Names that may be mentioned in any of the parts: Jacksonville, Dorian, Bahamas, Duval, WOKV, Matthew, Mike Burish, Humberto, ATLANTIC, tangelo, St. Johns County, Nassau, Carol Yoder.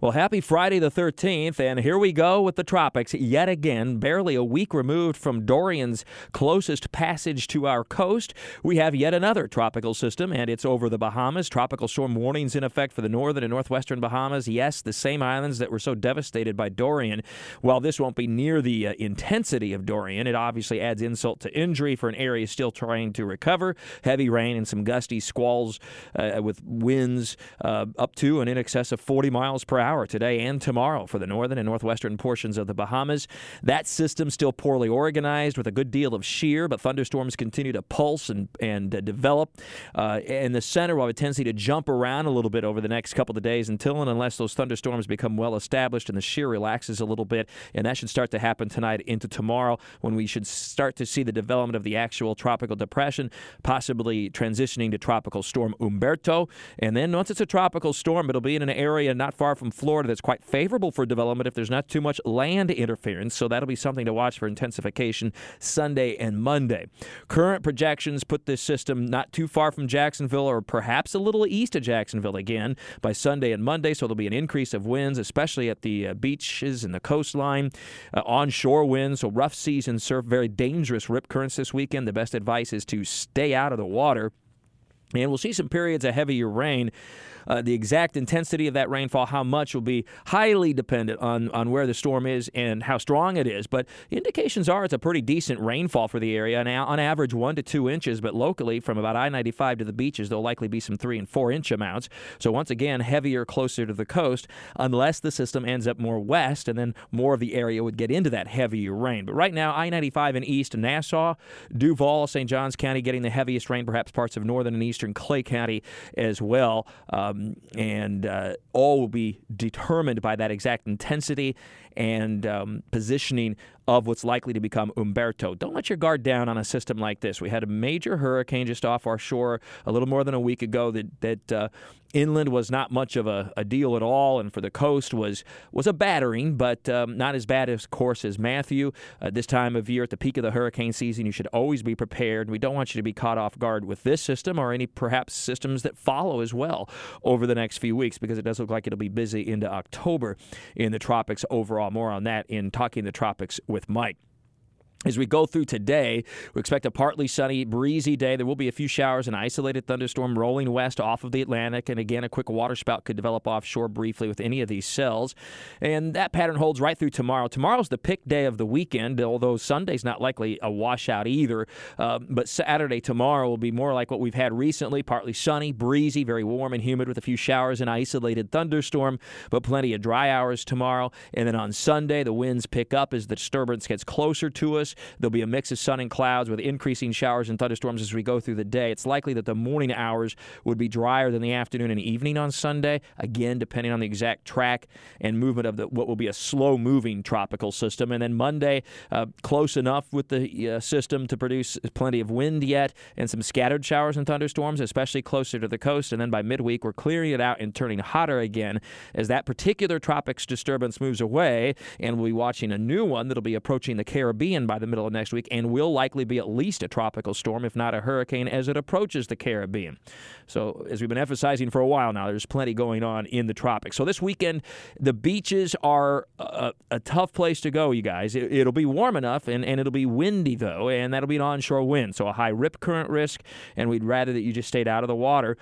Well, happy Friday the 13th, and here we go with the tropics yet again, barely a week removed from Dorian's closest passage to our coast. We have yet another tropical system, and it's over the Bahamas. Tropical storm warnings in effect for the northern and northwestern Bahamas. Yes, the same islands that were so devastated by Dorian. While this won't be near the intensity of Dorian, it obviously adds insult to injury for an area still trying to recover. Heavy rain and some gusty squalls with winds up to and in excess of 40 miles per hour. Today and tomorrow for the northern and northwestern portions of the Bahamas. That system still poorly organized with a good deal of shear, but thunderstorms continue to pulse and develop. In the center, we'll have a tendency to jump around a little bit over the next couple of days until and unless those thunderstorms become well established and the shear relaxes a little bit. And that should start to happen tonight into tomorrow when we should start to see the development of the actual tropical depression, possibly transitioning to Tropical Storm Humberto. And then once it's a tropical storm, it'll be in an area not far from Florida that's quite favorable for development if there's not too much land interference, so that'll be something to watch for intensification Sunday and Monday. Current projections put this system not too far from Jacksonville or perhaps a little east of Jacksonville again by Sunday and Monday, so there'll be an increase of winds, especially at the beaches and the coastline, onshore winds, so rough seas and surf, very dangerous rip currents this weekend. The best advice is to stay out of the water. And we'll see some periods of heavier rain. The exact intensity of that rainfall, how much, will be highly dependent on where the storm is and how strong it is. But indications are it's a pretty decent rainfall for the area, on average 1 to 2 inches. But locally, from about I-95 to the beaches, there'll likely be some 3 and 4 inch amounts. So once again, heavier closer to the coast, unless the system ends up more west, and then more of the area would get into that heavier rain. But right now, I-95 and east, Nassau, Duval, St. Johns County getting the heaviest rain, perhaps parts of northern and eastern Clay County as well. And all will be determined by that exact intensity and positioning of what's likely to become Humberto. Don't let your guard down on a system like this. We had a major hurricane just off our shore a little more than a week ago that inland was not much of a deal at all, and for the coast was a battering, but not as bad, of course, as Matthew. This time of year, at the peak of the hurricane season, you should always be prepared. We don't want you to be caught off guard with this system or any perhaps systems that follow as well over the next few weeks, because it does look like it'll be busy into October in the tropics overall. More on that in Talking the Tropics with Mike. As we go through today, we expect a partly sunny, breezy day. There will be a few showers, an isolated thunderstorm rolling west off of the Atlantic. And again, a quick waterspout could develop offshore briefly with any of these cells. And that pattern holds right through tomorrow. Tomorrow's the pick day of the weekend, although Sunday's not likely a washout either. But Saturday tomorrow will be more like what we've had recently, partly sunny, breezy, very warm and humid with a few showers and isolated thunderstorm, but plenty of dry hours tomorrow. And then on Sunday, the winds pick up as the disturbance gets closer to us. There'll be a mix of sun and clouds with increasing showers and thunderstorms as we go through the day. It's likely that the morning hours would be drier than the afternoon and evening on Sunday, again, depending on the exact track and movement of what will be a slow-moving tropical system. And then Monday, close enough with the system to produce plenty of wind yet and some scattered showers and thunderstorms, especially closer to the coast. And then by midweek, we're clearing it out and turning hotter again as that particular tropics disturbance moves away. And we'll be watching a new one that'll be approaching the Caribbean by the middle of next week and will likely be at least a tropical storm, if not a hurricane, as it approaches the Caribbean. So as we've been emphasizing for a while now, there's plenty going on in the tropics. So this weekend, the beaches are a tough place to go, you guys. It'll be warm enough and it'll be windy, though, and that'll be an onshore wind. So a high rip current risk, and we'd rather that you just stayed out of the water.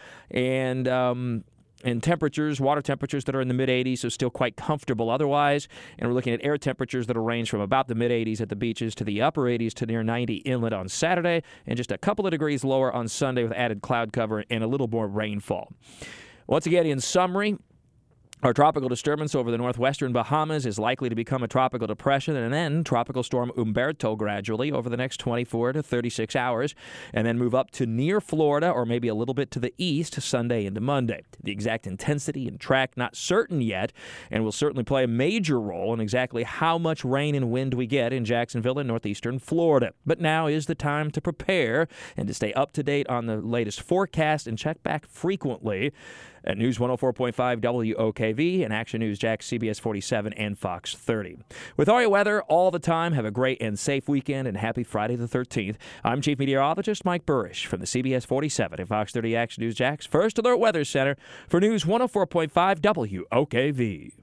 And temperatures, water temperatures that are in the mid-80s, so still quite comfortable otherwise. And we're looking at air temperatures that will range from about the mid-80s at the beaches to the upper 80s to near 90 inland on Saturday, and just a couple of degrees lower on Sunday with added cloud cover and a little more rainfall. Once again, in summary, Our tropical disturbance over the northwestern Bahamas is likely to become a tropical depression and then Tropical Storm Humberto gradually over the next 24 to 36 hours and then move up to near Florida or maybe a little bit to the east Sunday into Monday. The exact intensity and track not certain yet and will certainly play a major role in exactly how much rain and wind we get in Jacksonville and northeastern Florida. But now is the time to prepare and to stay up to date on the latest forecast and check back frequently at News 104.5 WOKV and Action News Jax, CBS 47, and Fox 30. With all your weather all the time, have a great and safe weekend, and happy Friday the 13th. I'm Chief Meteorologist Mike Burish from the CBS 47 and Fox 30 Action News Jax First Alert Weather Center for News 104.5 WOKV.